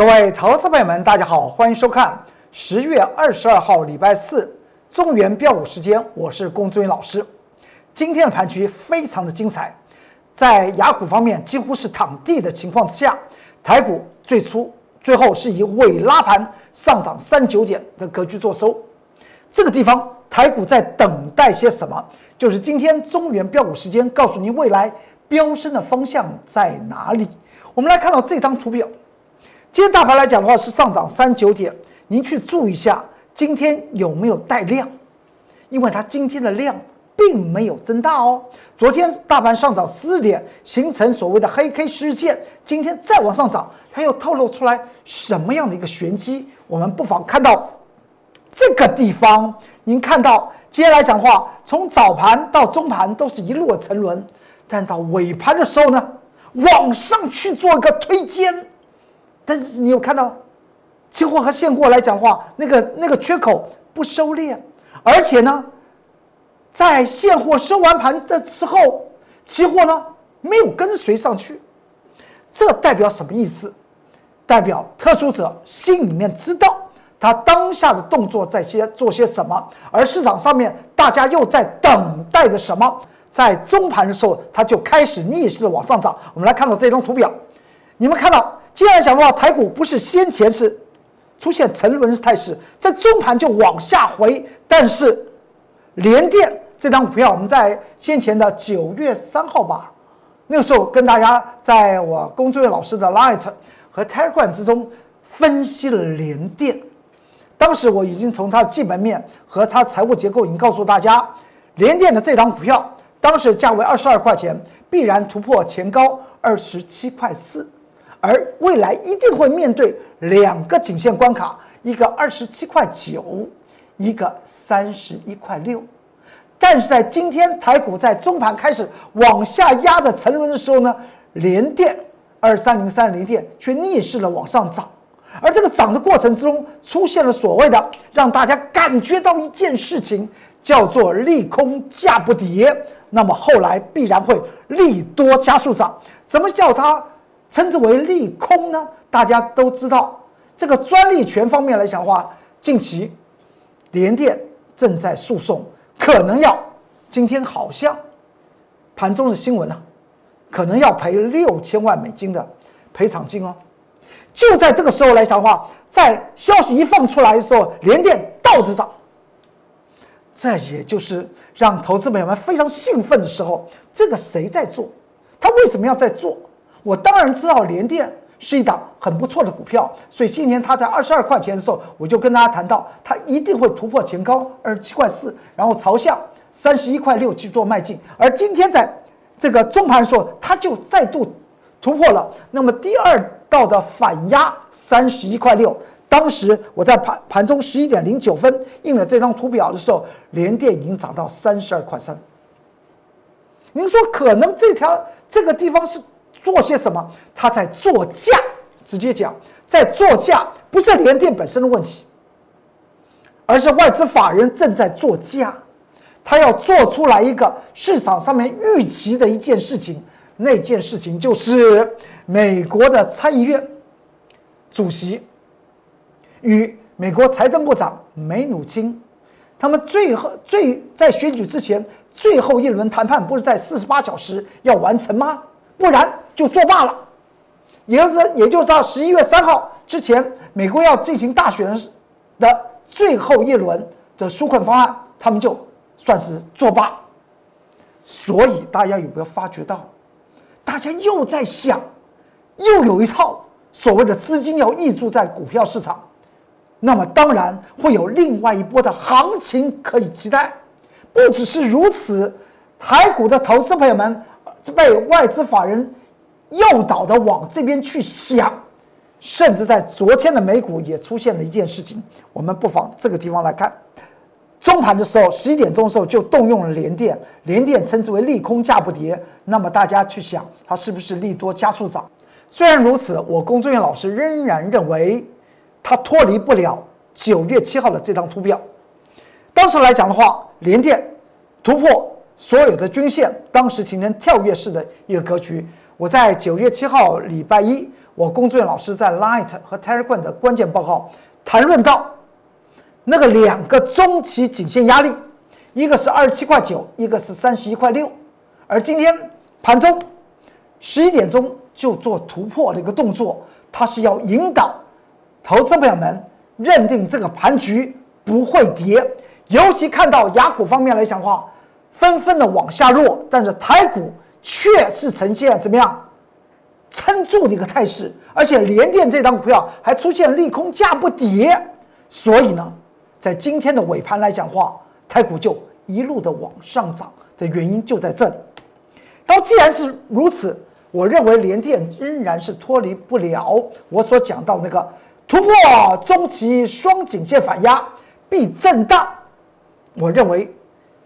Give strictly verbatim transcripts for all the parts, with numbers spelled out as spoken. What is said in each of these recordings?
各位投资朋友们，大家好，欢迎收看十月二十二号礼拜四中原标股时间，我是龚中原老师。今天的盘局非常的精彩，在雅股方面几乎是躺地的情况之下，台股最初最后是以尾拉盘上涨三九点的格局做收。这个地方台股在等待些什么？就是今天中原标股时间告诉您未来飙升的方向在哪里。我们来看到这张图表。今天大盘来讲的话是上涨三十九点，您去注意一下今天有没有带量，因为它今天的量并没有增大哦。昨天大盘上涨十四点，形成所谓的黑 K 十日线，今天再往上涨，它又透露出来什么样的一个玄机？我们不妨看到这个地方，您看到今天来讲的话，从早盘到中盘都是一落沉沦，但到尾盘的时候呢，往上去做一个推肩。但是你有看到期货和现货来讲的话，那个那个缺口不收敛，而且呢在现货收完盘的时候，期货呢没有跟随上去。这代表什么意思？代表特殊者心里面知道他当下的动作在些做些什么，而市场上面大家又在等待着什么。在中盘的时候，他就开始逆势往上涨。我们来看到这张图表，你们看到既然讲的话，台股不是先前是出现沉沦的态势，在中盘就往下回，但是联电这张股票，我们在先前的九月三号吧，那个时候跟大家在我龚中原老师的 Light 和 Telegram 之中分析了联电。当时我已经从它的基本面和它财务结构已经告诉大家，联电的这张股票当时价为二十二块钱，必然突破前高二十七块四。而未来一定会面对两个颈线关卡，一个二十七块九，一个三十一块六。但是在今天台股在中盘开始往下压的沉沦的时候呢，联电二三零三联电却逆势的往上涨，而这个涨的过程之中出现了所谓的让大家感觉到一件事情，叫做利空价不跌，那么后来必然会利多加速涨。怎么叫它？称之为利空呢？大家都知道，这个专利权方面来讲的话，近期联电正在诉讼，可能要今天好像盘中的新闻呢、啊，可能要赔六千万美金的赔偿金哦。就在这个时候来讲的话，在消息一放出来的时候，联电倒着涨，这也就是让投资朋友们非常兴奋的时候。这个谁在做？他为什么要在做？我当然知道联电是一档很不错的股票，所以今年它在二十二块钱的时候，我就跟大家谈到，它一定会突破前高二十七块四，然后朝向三十一块六去做迈进。而今天在这个中盘的时候，它就再度突破了，那么第二道的反压三十一块六。当时我在盘盘中十一点零九分印了这张图表的时候，联电已经涨到三十二块三。您说可能这条这个地方是？做些什么？他在做价，直接讲，在做价，不是联电本身的问题，而是外资法人正在做价，他要做出来一个市场上面预期的一件事情，那件事情就是美国的参议院主席与美国财政部长梅努钦，他们最后最在选举之前最后一轮谈判不是在四十八小时要完成吗？不然就作罢了，也就是也就是到十一月三号之前，美国要进行大选的最后一轮的纾困方案，他们就算是作罢。所以大家有没有发觉到，大家又在想，又有一套所谓的资金要挹注在股票市场，那么当然会有另外一波的行情可以期待。不只是如此，台股的投资朋友们。被外资法人诱导的往这边去想，甚至在昨天的美股也出现了一件事情，我们不妨这个地方来看。中盘的时候，十一点钟的时候就动用了联电，联电称之为利空价不跌，那么大家去想它是不是利多加速涨。虽然如此，我龚中原老师仍然认为它脱离不了九月七号的这张图表。当时来讲的话，联电突破所有的均线，当时形成跳跃式的一个格局。我在九月七号礼拜一，我龚俊老师在 Light 和 Terraquant 的关键报告谈论到那个两个中期颈线压力，一个是二十七块九，一个是三十一块六，而今天盘中十一点钟就做突破的一个动作，它是要引导投资朋友们认定这个盘局不会跌，尤其看到雅股方面来讲的话，纷纷的往下落，但是台股却是呈现怎么样撑住的一个态势，而且联电这张股票还出现利空价不跌，所以呢，在今天的尾盘来讲的话，台股就一路的往上涨的原因就在这里。那既然是如此，我认为联电仍然是脱离不了我所讲到那个突破中期双颈线反压必震荡。我认为，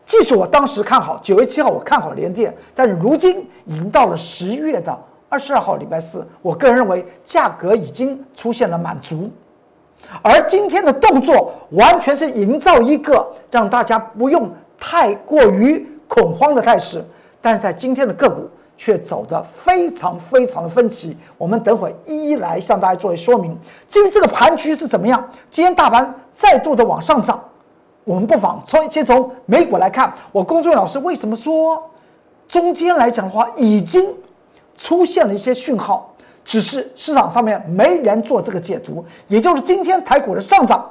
即使我当时看好九月七号，我看好联电，但是如今已经到了十月的二十二号礼拜四，我个人认为价格已经出现了满足，而今天的动作完全是营造一个让大家不用太过于恐慌的态势，但是在今天的个股却走得非常非常的分歧，我们等会一一来向大家作为说明。至于这个盘局是怎么样，今天大盘再度的往上涨，我们不妨从先从美股来看。我龚俊老师为什么说中间来讲的话已经出现了一些讯号，只是市场上面没人做这个解读，也就是今天台股的上涨，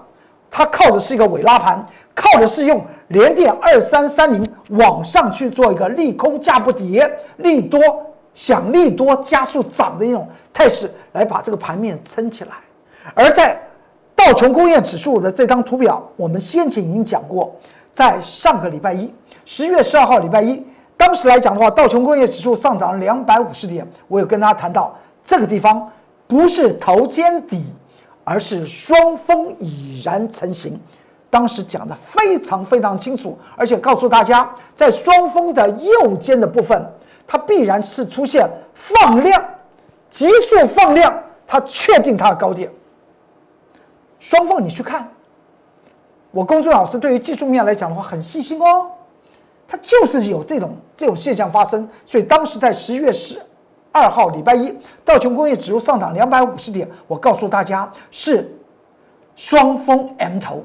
它靠的是一个尾拉盘，靠的是用联电二三三零往上去做一个利空价不跌，利多想利多加速涨的一种态势来把这个盘面撑起来。而在道琼工业指数的这张图表，我们先前已经讲过，在上个礼拜一，十月十二号礼拜一，当时来讲的话，道琼工业指数上涨了两百五十点，我有跟大家谈到这个地方不是头肩底，而是双峰已然成型。当时讲的非常非常清楚，而且告诉大家，在双峰的右肩的部分，它必然是出现放量，急速放量，它确定它的高点。双峰你去看，我龚俊老师对于技术面来讲的话很细心哦，它就是有这种这种现象发生。所以当时在十月十二号礼拜一，道琼工业指数上涨两百五十点，我告诉大家是双峰 M 头。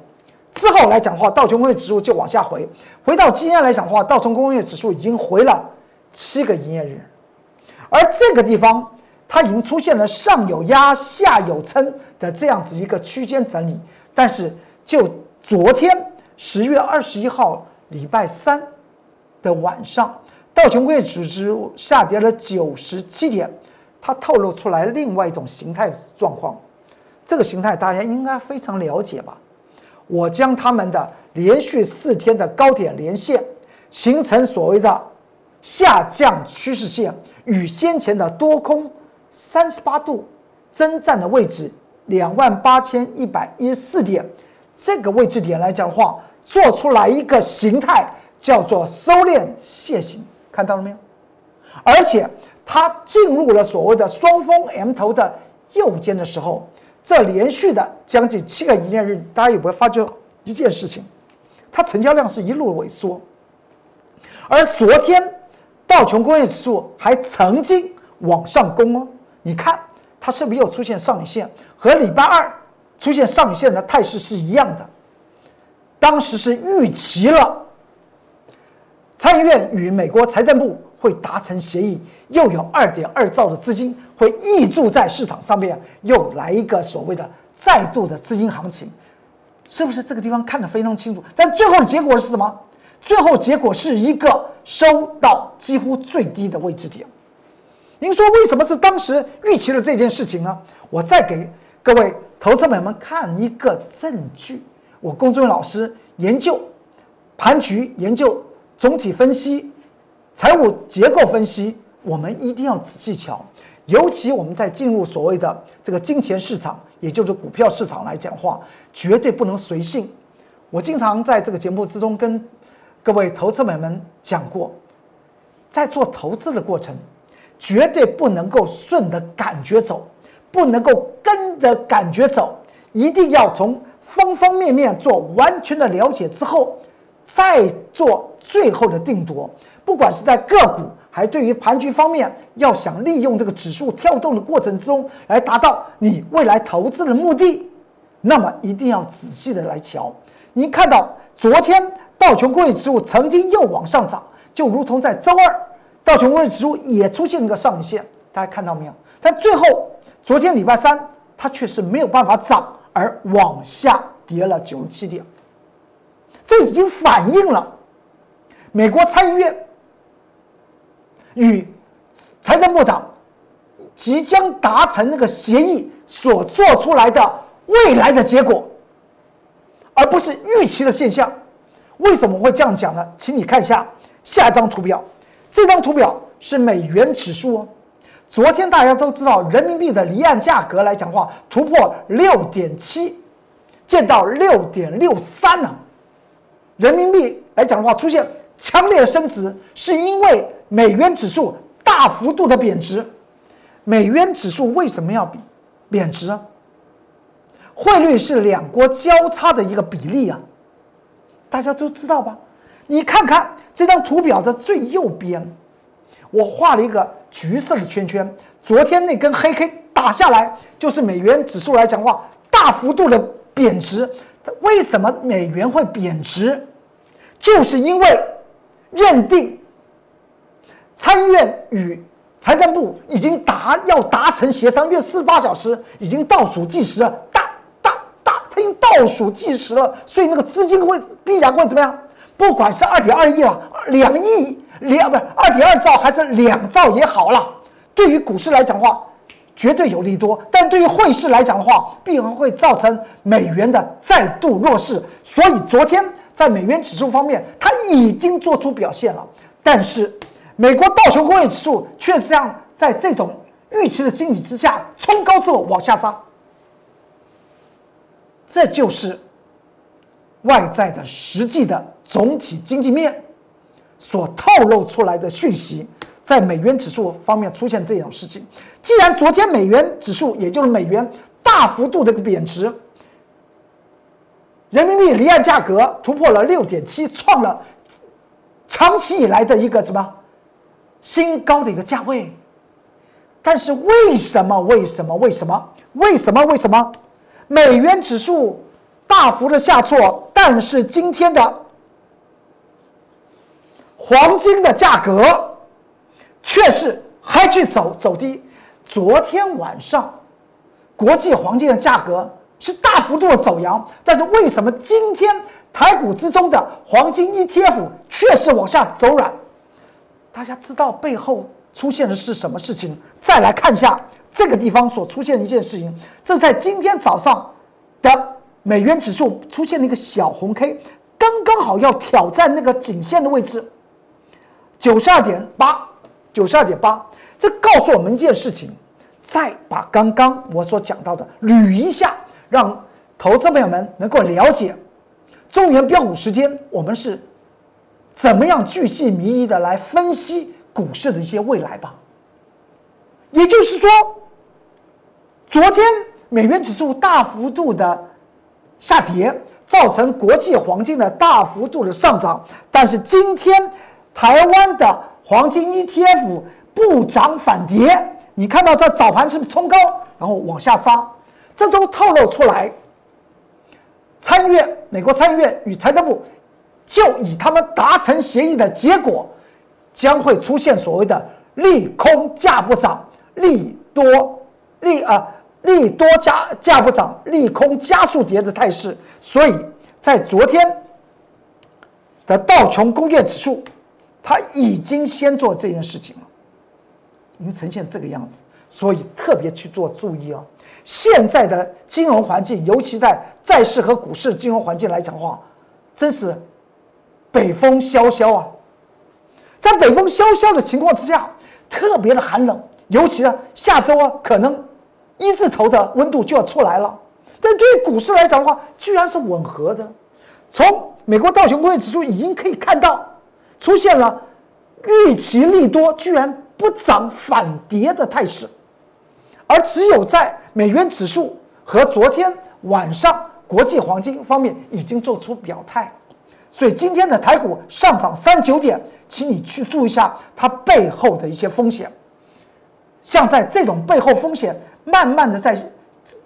之后来讲的话，道琼工业指数就往下回，回到今天来讲的话，道琼工业指数已经回了七个营业日，而这个地方它已经出现了上有压下有撑的这样子一个区间整理。但是就昨天十月二十一号礼拜三的晚上，道琼工业指数下跌了九十七点，它透露出来另外一种形态状况。这个形态大家应该非常了解吧？我将他们的连续四天的高点连线形成所谓的下降趋势线，与先前的多空三十八度征战的位置 两万八千一百一十四点这个位置点来讲的话，做出来一个形态叫做收敛楔形。看到了没有？而且它进入了所谓的双峰 M 头的右肩的时候，这连续的将近七个营业日，大家有没有发觉一件事情？它成交量是一路萎缩。而昨天道琼工业指数还曾经往上攻哦，你看它是不是又出现上影线？和礼拜二出现上影线的态势是一样的。当时是预期了参议院与美国财政部会达成协议，又有 二点二兆的资金会挹注在市场上面，又来一个所谓的再度的资金行情，是不是这个地方看得非常清楚？但最后的结果是什么？最后结果是一个收到几乎最低的位置点。您说为什么是当时预期了这件事情呢？我再给各位投资者们看一个证据，我龚俊老师研究盘局，研究总体分析、财务结构分析，我们一定要仔细瞧。尤其我们在进入所谓的这个金钱市场，也就是股票市场来讲话，绝对不能随性。我经常在这个节目之中跟各位投资们们讲过，在做投资的过程，绝对不能够顺着感觉走，不能够跟着感觉走，一定要从方方面面做完全的了解之后，再做最后的定夺。不管是在个股还是对于盘局方面，要想利用这个指数跳动的过程之中来达到你未来投资的目的，那么一定要仔细的来瞧。您看到昨天道琼工业指数曾经又往上涨，就如同在周二道琼工业指数也出现了一个上影线，大家看到没有？但最后昨天礼拜三它确实没有办法涨，而往下跌了九十七点，这已经反映了美国参议院与财政部长即将达成那个协议所做出来的未来的结果，而不是预期的现象。为什么会这样讲呢？请你看一下下一张图表，这张图表是美元指数哦。昨天大家都知道，人民币的离岸价格来讲话突破 六点七， 见到 六点六三 了。人民币来讲话出现强烈的升值，是因为美元指数大幅度的贬值。美元指数为什么要贬值啊？汇率是两国交叉的一个比例啊，大家都知道吧？你看看这张图表的最右边，我画了一个橘色的圈圈，昨天那根黑 K 打下来就是美元指数来讲话大幅度的贬值。为什么美元会贬值？就是因为认定参议院与财政部已经达要达成协商，约四十八小时，已经倒数计时了，哒哒哒，它已经倒数计时了，所以那个资金会必然会怎么样？不管是 二点二亿了，两亿两不是 二点二兆还是两兆也好了，对于股市来讲的话绝对有利多，但对于汇市来讲的话必然会造成美元的再度弱势。所以昨天在美元指数方面它已经做出表现了，但是美国道琼工业指数却是像在这种预期的心理之下冲高之后往下杀，这就是外在的实际的总体经济面所透露出来的讯息，在美元指数方面出现这种事情。既然昨天美元指数也就是美元大幅度的贬值，人民币离岸价格突破了 六点七， 创了长期以来的一个什么新高的一个价位，但是为什么为什么为什么为什么为什么美元指数大幅的下挫，但是今天的黄金的价格确实还去走走低。昨天晚上国际黄金的价格是大幅度的走扬，但是为什么今天台股之中的黄金 E T F 确实往下走软？大家知道背后出现的是什么事情？再来看一下这个地方所出现的一件事情，这是在今天早上的美元指数出现了一个小红 K， 刚刚好要挑战那个颈线的位置。九十二点八， 这告诉我们一件事情，再把刚刚我所讲到的捋一下，让投资朋友们能够了解中原标股时间我们是怎么样巨细靡遗的来分析股市的一些未来吧。也就是说，昨天美元指数大幅度的下跌，造成国际黄金的大幅度的上涨，但是今天台湾的黄金 E T F 不涨反跌，你看到这早盘是不是冲高然后往下杀？这都透露出来参议院美国参议院与财政部就以他们达成协议的结果将会出现所谓的利空价不涨，利多利啊、呃、利多加价不涨，利空加速跌的态势。所以在昨天的道琼工业指数他已经先做这件事情了，已经呈现这个样子，所以特别去做注意哦。现在的金融环境，尤其在债市和股市金融环境来讲的话，真是北风萧萧啊！在北风萧萧的情况之下，特别的寒冷，尤其呢下周啊，可能一字头的温度就要出来了。但对于股市来讲的话，居然是吻合的。从美国道琼工业指数已经可以看到，出现了预期利多居然不涨反跌的态势，而只有在美元指数和昨天晚上国际黄金方面已经做出表态，所以今天的台股上涨三十九点，请你去注意一下它背后的一些风险。像在这种背后风险，慢慢的在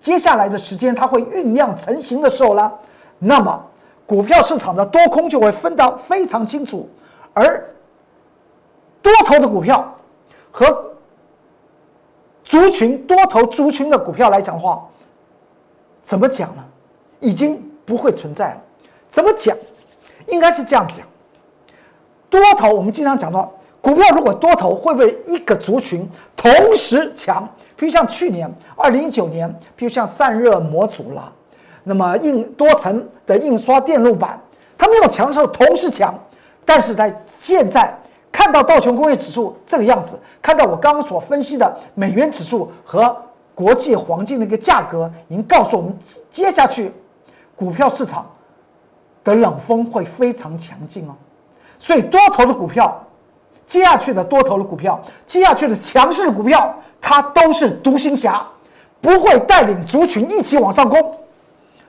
接下来的时间，它会酝酿成型的时候呢，那么股票市场的多空就会分到非常清楚，而多头的股票和族群多头族群的股票来讲的话，怎么讲呢？已经不会存在了。怎么讲？应该是这样讲。多头，我们经常讲到，股票如果多头，会不会一个族群同时强？比如像去年二零一九年，比如像散热模组啦，那么印多层的印刷电路板，它没有强的时候同时强，但是在现在看到道琼工业指数这个样子，看到我刚刚所分析的美元指数和国际黄金的一个价格，已经告诉我们，接下去股票市场的冷风会非常强劲哦。所以多头的股票，接下去的多头的股票，接下去的强势的股票，它都是独行侠，不会带领族群一起往上攻。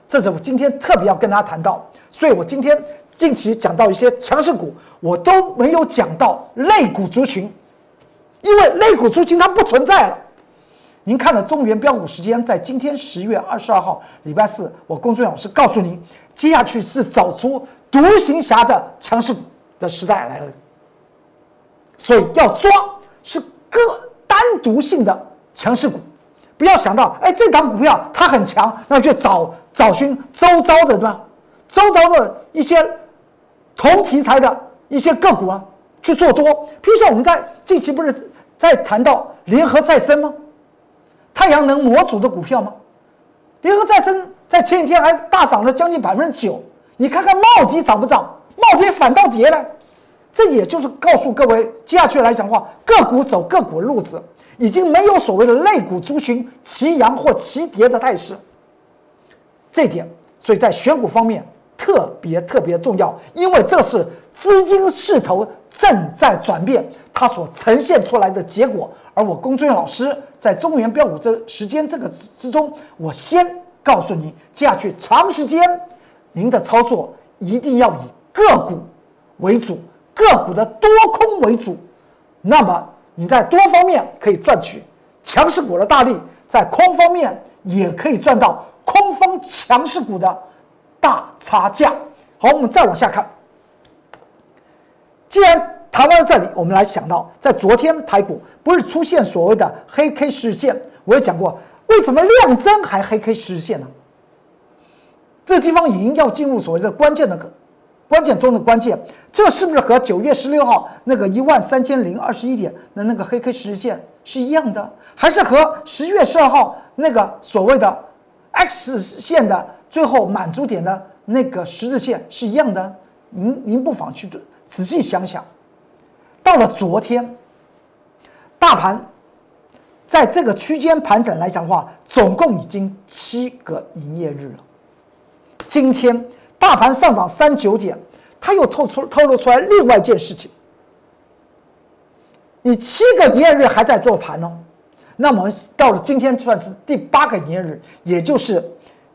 这是我今天特别要跟大家谈到。所以我今天近期讲到一些强势股，我都没有讲到类股族群，因为类股族群它不存在了。您看了中原标股时间，在今天十月二十二号礼拜四，我龚俊老师告诉您，接下去是找出独行侠的强势股的时代来了。所以要抓是个单独性的强势股，不要想到哎，这档股票它很强，那就找找寻周遭的周遭的一些同题材的一些个股啊去做多。譬如像我们在近期不是在谈到联合再生吗？太阳能模组的股票吗？联合再生在前几天还大涨了将近百分之九，你看看茂迪涨不涨？茂迪反倒跌了。这也就是告诉各位，接下去来讲的话，个股走个股的路子，已经没有所谓的类股族群齐扬或齐跌的态势。这点，所以在选股方面特别特别重要，因为这是资金势头正在转变，它所呈现出来的结果。而我龚俊老师在中原标股这时间这个之中，我先告诉您，接下去长时间您的操作一定要以个股为主，个股的多空为主，那么你在多方面可以赚取强势股的大利，在空方面也可以赚到空方强势股的大差价。好，我们再往下看。既然谈到这里，我们来想到，在昨天台股不是出现所谓的黑 K 十日线，我也讲过，为什么量增还黑 K 十日线呢？这地方已经要进入所谓的关键的关键中的关键，这是不是和九月十六号那个一万三千零二十一点的那个黑 K 十日线是一样的？还是和十月十二号那个所谓的 X 线的最后满足点的那个十字线是一样的？您您不妨去仔细想想。到了昨天，大盘在这个区间盘整来讲的话，总共已经七个营业日了。今天大盘上涨三十九点，它又透出透露出来另外一件事情，你七个营业日还在做盘哦，那么到了今天算是第八个营业日，也就是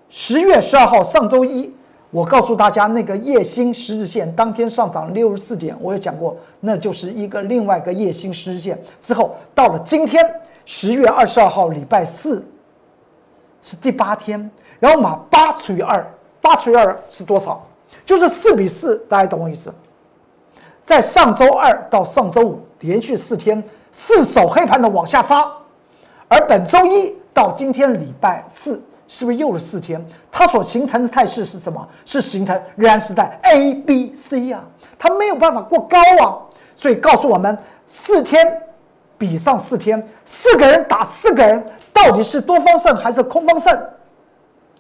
十月十二号上周一，我告诉大家那个夜星十日线当天上涨六十四点，我也讲过，那就是一个另外一个夜星十日线。之后到了今天十月二十二号礼拜四是第八天，然后把八除以二，八除以二是多少？就是四比四，大家懂我意思。在上周二到上周五连续四天四手黑盘的往下杀，而本周一到今天礼拜四是不是又是四天？它所形成的态势是什么？是形成日安时代 A B C 啊，它没有办法过高啊。所以告诉我们，四天比上四天，四个人打四个人，到底是多方胜还是空方胜？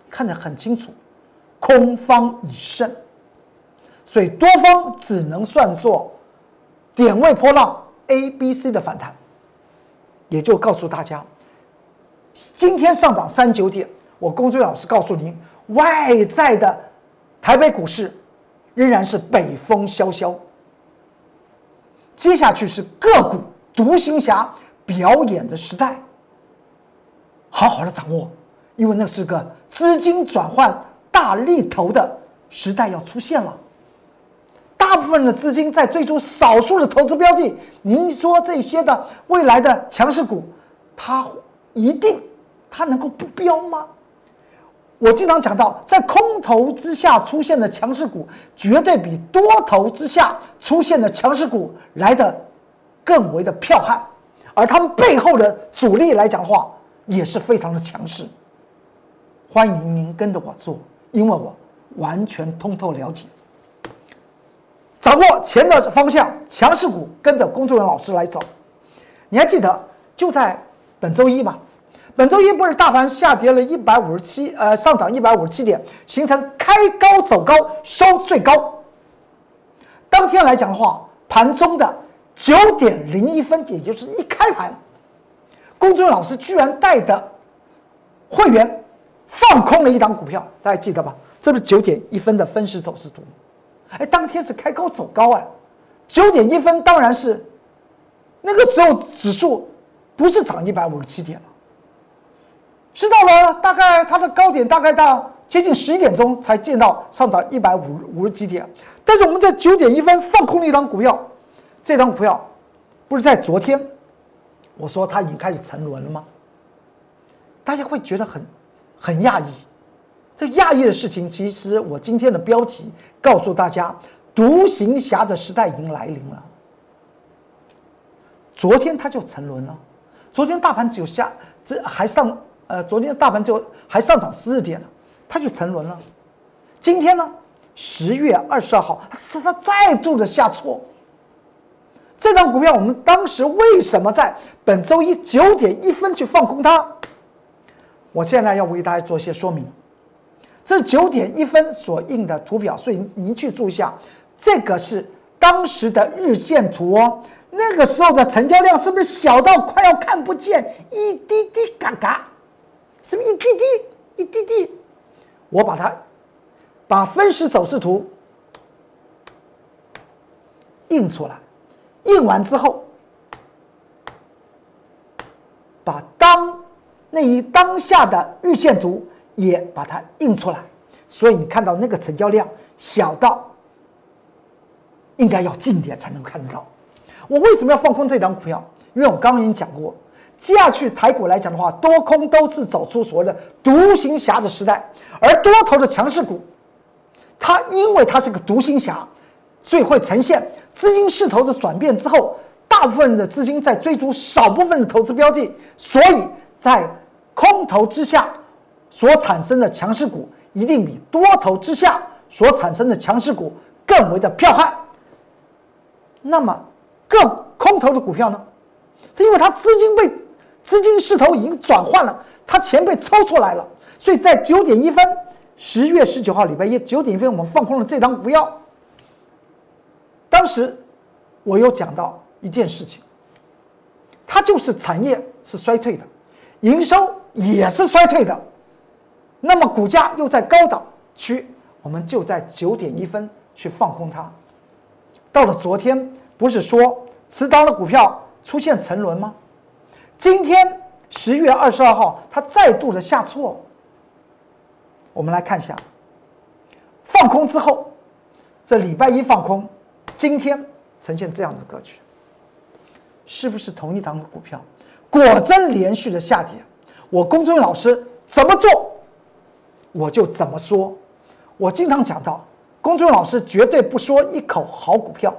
看得很清楚。空方已胜，所以多方只能算作点位波浪 A、B、C 的反弹，也就告诉大家，今天上涨三九点，我龚俊老师告诉您，外在的台北股市仍然是北风萧萧，接下去是个股独行侠表演的时代，好好的掌握，因为那是个资金转换大力头的时代要出现了。部分的资金在追逐少数的投资标的。您说这些的未来的强势股，它一定它能够不飙吗？我经常讲到，在空头之下出现的强势股，绝对比多头之下出现的强势股来得更为的彪悍，而他们背后的主力来讲的话，也是非常的强势。欢迎您跟着我做，因为我完全通透了解，掌握钱的方向，强势股跟着龚俊文老师来走。你还记得就在本周一吧？本周一不是大盘下跌了一百五十七，呃，上涨一百五十七点，形成开高走高收最高。当天来讲的话，盘中的九点零一分，也就是一开盘，龚俊文老师居然带的会员放空了一档股票，大家记得吧？这是九点一分的分时走势图。哎，当天是开高走高哎，九点一分当然是那个时候指数不是涨一百五十七点了。是到了大概它的高点，大概到接近十一点钟才见到上涨一百五十几点，但是我们在九点一分放空了一张股票，这张股票不是在昨天，我说它已经开始沉沦了吗？大家会觉得很很讶异。这讶异的事情，其实我今天的标题告诉大家，独行侠的时代已经来临了。昨天它就沉沦了，昨天大盘只有下，这还上。呃，昨天大盘就还上涨十四点了，它就沉沦了。今天呢，十月二十二号，它它再度的下挫。这张股票我们当时为什么在本周一九点一分去放空它？我现在要为大家做一些说明。这九点一分所印的图表，所以您去注意一下，这个是当时的日线图哦。那个时候的成交量是不是小到快要看不见，一滴滴嘎嘎？什么一滴滴一滴滴？我把它把分时走势图印出来，印完之后，把当那一当下的日线图也把它印出来。所以你看到那个成交量小到应该要近点才能看得到。我为什么要放空这张股票？因为我刚刚已经讲过。接下去台股来讲的话，多空都是走出所谓的独行侠的时代，而多头的强势股，它因为它是个独行侠，所以会呈现资金势头的转变之后，大部分的资金在追逐少部分的投资标的，所以在空头之下所产生的强势股，一定比多头之下所产生的强势股更为的彪悍。那么各空头的股票呢？因为它资金被资金势头已经转换了，它钱被抽出来了，所以在九点一分，十月十九号礼拜一九点一分，我们放空了这张股票。当时我有讲到一件事情，它就是产业是衰退的，营收也是衰退的，那么股价又在高档区，我们就在九点一分去放空它。到了昨天，不是说持仓的股票出现沉沦吗？今天十月二十二号，它再度的下挫。我们来看一下，放空之后，这礼拜一放空，今天呈现这样的格局，是不是同一档的股票？果真连续的下跌。我龚俊文老师怎么做，我就怎么说。我经常讲到，龚俊文老师绝对不说一口好股票，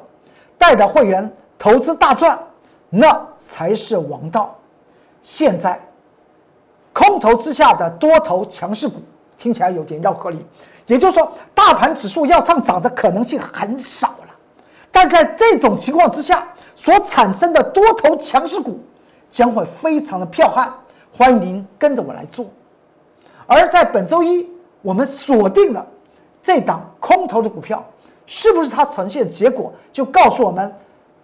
带着会员投资大赚。那才是王道。现在空头之下的多头强势股听起来有点绕口令，也就是说大盘指数要上涨的可能性很少了，但在这种情况之下所产生的多头强势股将会非常的彪悍，欢迎您跟着我来做。而在本周一我们锁定了这档空头的股票，是不是它呈现结果就告诉我们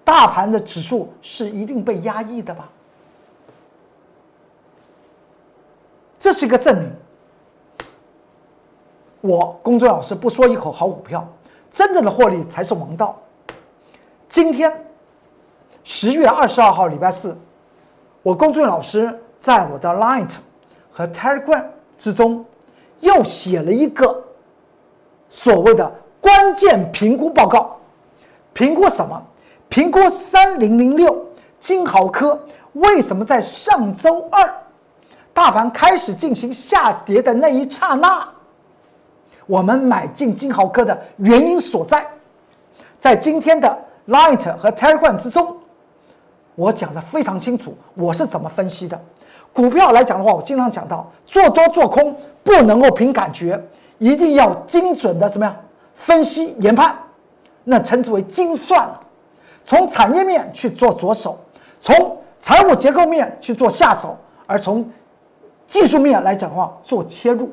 大盘的指数是一定被压抑的吧？这是一个证明。我龚俊文老师不说一口好股票，真正的获利才是王道。今天十月二十二号礼拜四，我龚俊文老师在我的 Line 和 Telegram 之中又写了一个所谓的关键评估报告。评估什么？评估三零零六金豪科为什么在上周二大盘开始进行下跌的那一刹那，我们买进金豪科的原因所在。在今天的 Light 和 Telegram 之中，我讲得非常清楚，我是怎么分析的。股票来讲的话，我经常讲到，做多做空不能够凭感觉，一定要精准的怎么样分析研判，那称之为精算了。从产业面去做左手，从财务结构面去做下手，而从技术面来讲的话做切入。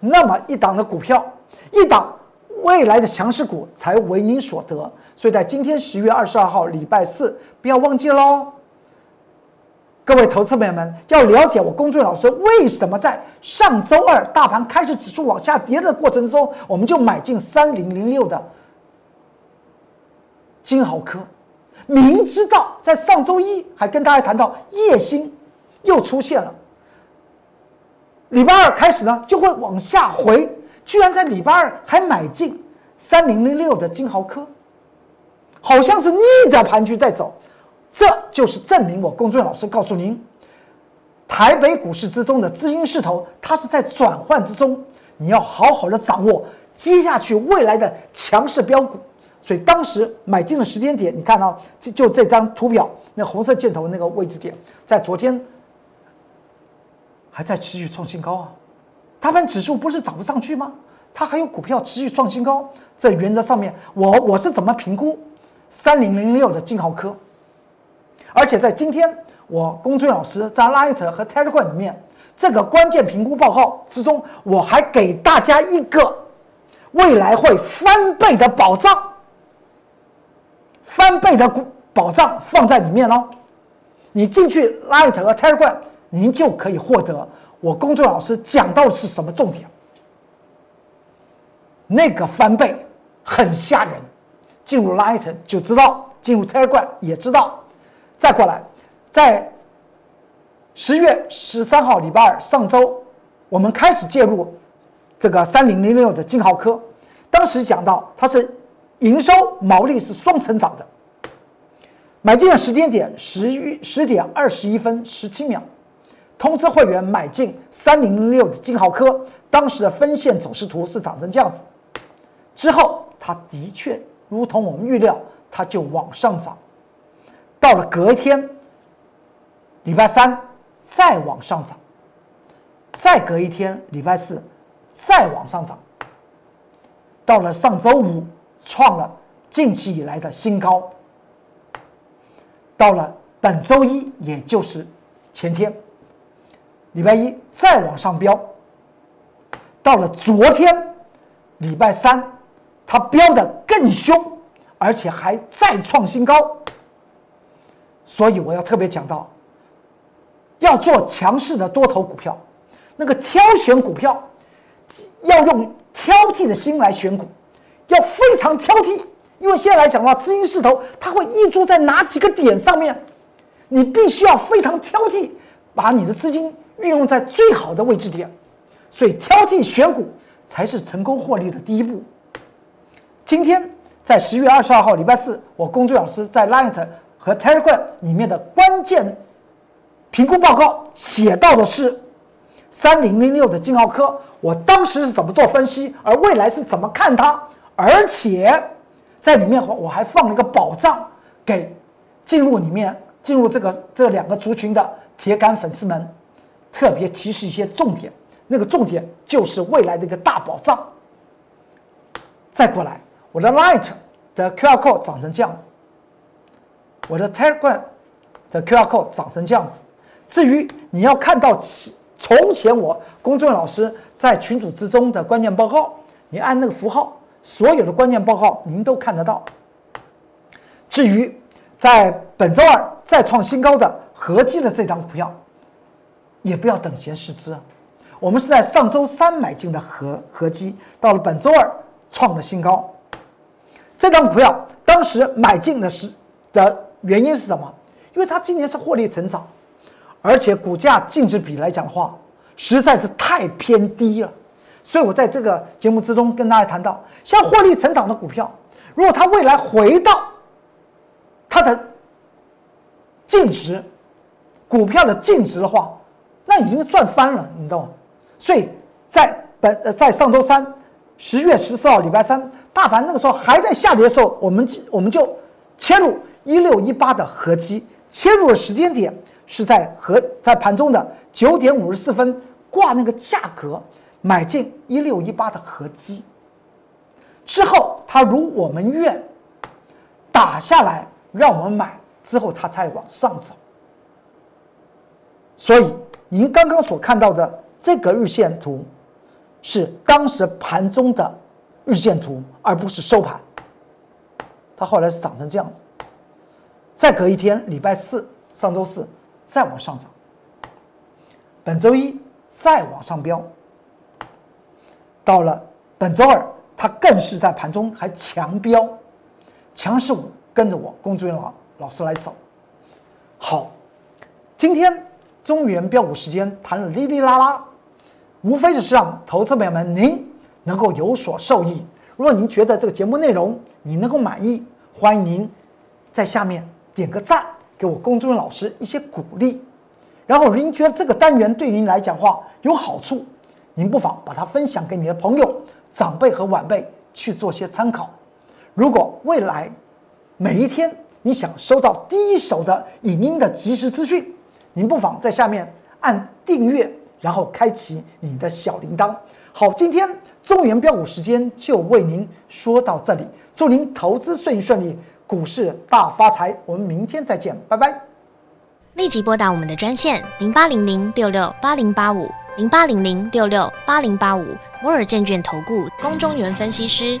那么一档的股票，一档未来的强势股才为您所得。所以在今天十月二十二号礼拜四，不要忘记喽。各位投资朋友们，要了解我龚俊老师为什么在上周二大盘开始指数往下跌的过程中，我们就买进三零零六的金豪科，明知道在上周一还跟大家谈到夜星又出现了，礼拜二开始呢就会往下回，居然在礼拜二还买进三零零六的金豪科，好像是逆着盘局在走。这就是证明我龚俊老师告诉您，台北股市之中的资金势头，它是在转换之中，你要好好的掌握接下去未来的强势标股。所以当时买进的时间点，你看到就这张图表，那红色箭头那个位置点，在昨天还在持续创新高啊！大盘指数不是涨不上去吗？它还有股票持续创新高，在原则上面，我我是怎么评估三零零六的金豪科？而且在今天，我龚俊老师在 Light 和 Telegram 里面这个关键评估报告之中，我还给大家一个未来会翻倍的保障，翻倍的保障放在里面喽。你进去 Light 和 Telegram， 您就可以获得我龚俊老师讲到的是什么重点。那个翻倍很吓人，进入 Light 就知道，进入 Telegram 也知道。再过来，在十月十三号礼拜二上周，我们开始介入这个三零零六的金豪科，当时讲到它是营收毛利是双成长的，买进的时间点十点二十一分十七秒，通知会员买进三零零六的金豪科，当时的分线走势图是长成这样子，之后它的确如同我们预料，它就往上涨。到了隔天，礼拜三再往上涨，再隔一天，礼拜四再往上涨，到了上周五创了近期以来的新高，到了本周一，也就是前天，礼拜一再往上飙，到了昨天，礼拜三，它飙得更凶，而且还再创新高。所以我要特别讲到，要做强势的多头股票，那个挑选股票要用挑剔的心来选股，要非常挑剔，因为现在来讲的话，资金势头它会溢注在哪几个点上面，你必须要非常挑剔，把你的资金运用在最好的位置点。所以挑剔选股才是成功获利的第一步。今天在十月二十二号礼拜四，我龚俊老师在 Light和 Telegram 里面的关键评估报告写到的是三零零六的金豪科，我当时是怎么做分析，而未来是怎么看它，而且在里面我还放了一个保障给进入里面进入这个这两个族群的铁杆粉丝们，特别提示一些重点，那个重点就是未来的一个大保障。再过来，我的 Light 的 Q R code 长成这样子，我的 Telegram 的 Q R code 长成这样子。至于你要看到从前我龚俊老师在群组之中的关键报告，你按那个符号，所有的关键报告您都看得到。至于在本周二再创新高的合计的这张股票，也不要等闲视之啊。我们是在上周三买进的合合计，到了本周二创了新高。这张股票当时买进的是的。原因是什么？因为它今年是获利成长，而且股价净值比来讲的话，实在是太偏低了。所以我在这个节目之中跟大家谈到，像获利成长的股票，如果它未来回到它的净值，股票的净值的话，那已经赚翻了，你知道吗？所以在本在上周三，十月十四号礼拜三，大盘那个时候还在下跌的时候，我们我们就切入一六一八的合击，切入的时间点是在和在盘中的九点五十四分挂那个价格买进一六一八的合击，之后它如我们愿打下来让我们买，之后它才往上走。所以您刚刚所看到的这个日线图是当时盘中的日线图，而不是收盘。它后来是涨成这样子，再隔一天，礼拜四，上周四再往上涨，本周一再往上飙，到了本周二，它更是在盘中还强飙，强势股跟着我龚志远老老师来走。好，今天中原标股时间谈了哩哩啦啦。无非是让投资朋友们您能够有所受益。如果您觉得这个节目内容你能够满意，欢迎您在下面点个赞，给我龚志远老师一些鼓励。然后您觉得这个单元对您来讲话有好处，您不妨把它分享给你的朋友、长辈和晚辈去做些参考。如果未来每一天你想收到第一手的影音的即时资讯，您不妨在下面按订阅，然后开启你的小铃铛。好，今天中原标股时间就为您说到这里，祝您投资顺顺利，股市大发财。我们明天再见，拜拜。立即拨打我们的专线零八零零六六八零八五零八零零六六八零八五摩尔证券投顾龚中原分析师。